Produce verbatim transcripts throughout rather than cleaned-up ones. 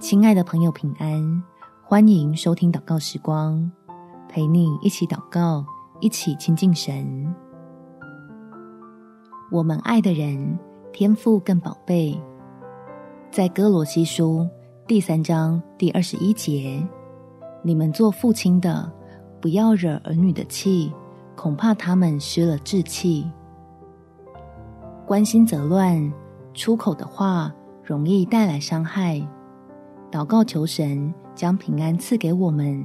亲爱的朋友，平安，欢迎收听祷告时光，陪你一起祷告，一起亲近神。我们爱的人，天父更宝贝。在哥罗西书第三章第二十一节，你们做父亲的，不要惹儿女的气，恐怕他们失了志气。关心则乱，出口的话容易带来伤害。祷告求神将平安赐给我们，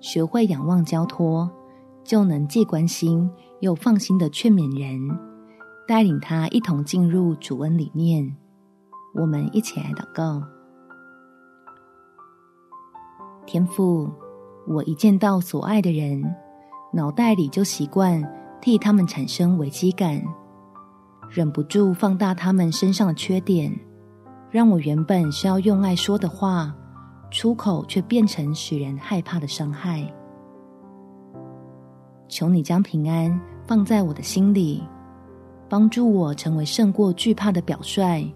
学会仰望交托，就能既关心又放心地劝勉人，带领他一同进入主恩里面。我们一起来祷告。天父，我一见到所爱的人，脑袋里就习惯替他们产生危机感，忍不住放大他们身上的缺点，让我原本是要用爱说的话，出口却变成使人害怕的伤害。求你将平安放在我的心里，帮助我成为胜过惧怕的表率，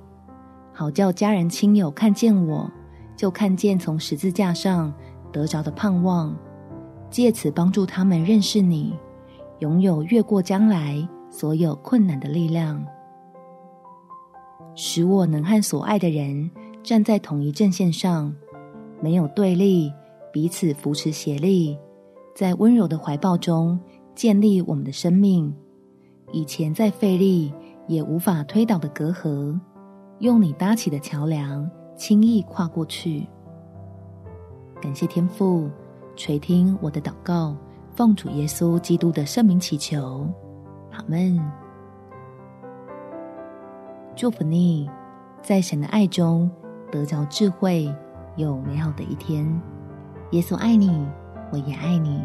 好叫家人亲友看见我，就看见从十字架上得着的盼望，借此帮助他们认识你，拥有越过将来所有困难的力量。使我能和所爱的人站在同一阵线上，没有对立，彼此扶持协力，在温柔的怀抱中建立我们的生命。以前再费力也无法推倒的隔阂，用你搭起的桥梁轻易跨过去。感谢天父垂听我的祷告，奉主耶稣基督的圣名祈求，阿们。祝福你在神的爱中得着智慧，有美好的一天。耶稣爱你，我也爱你。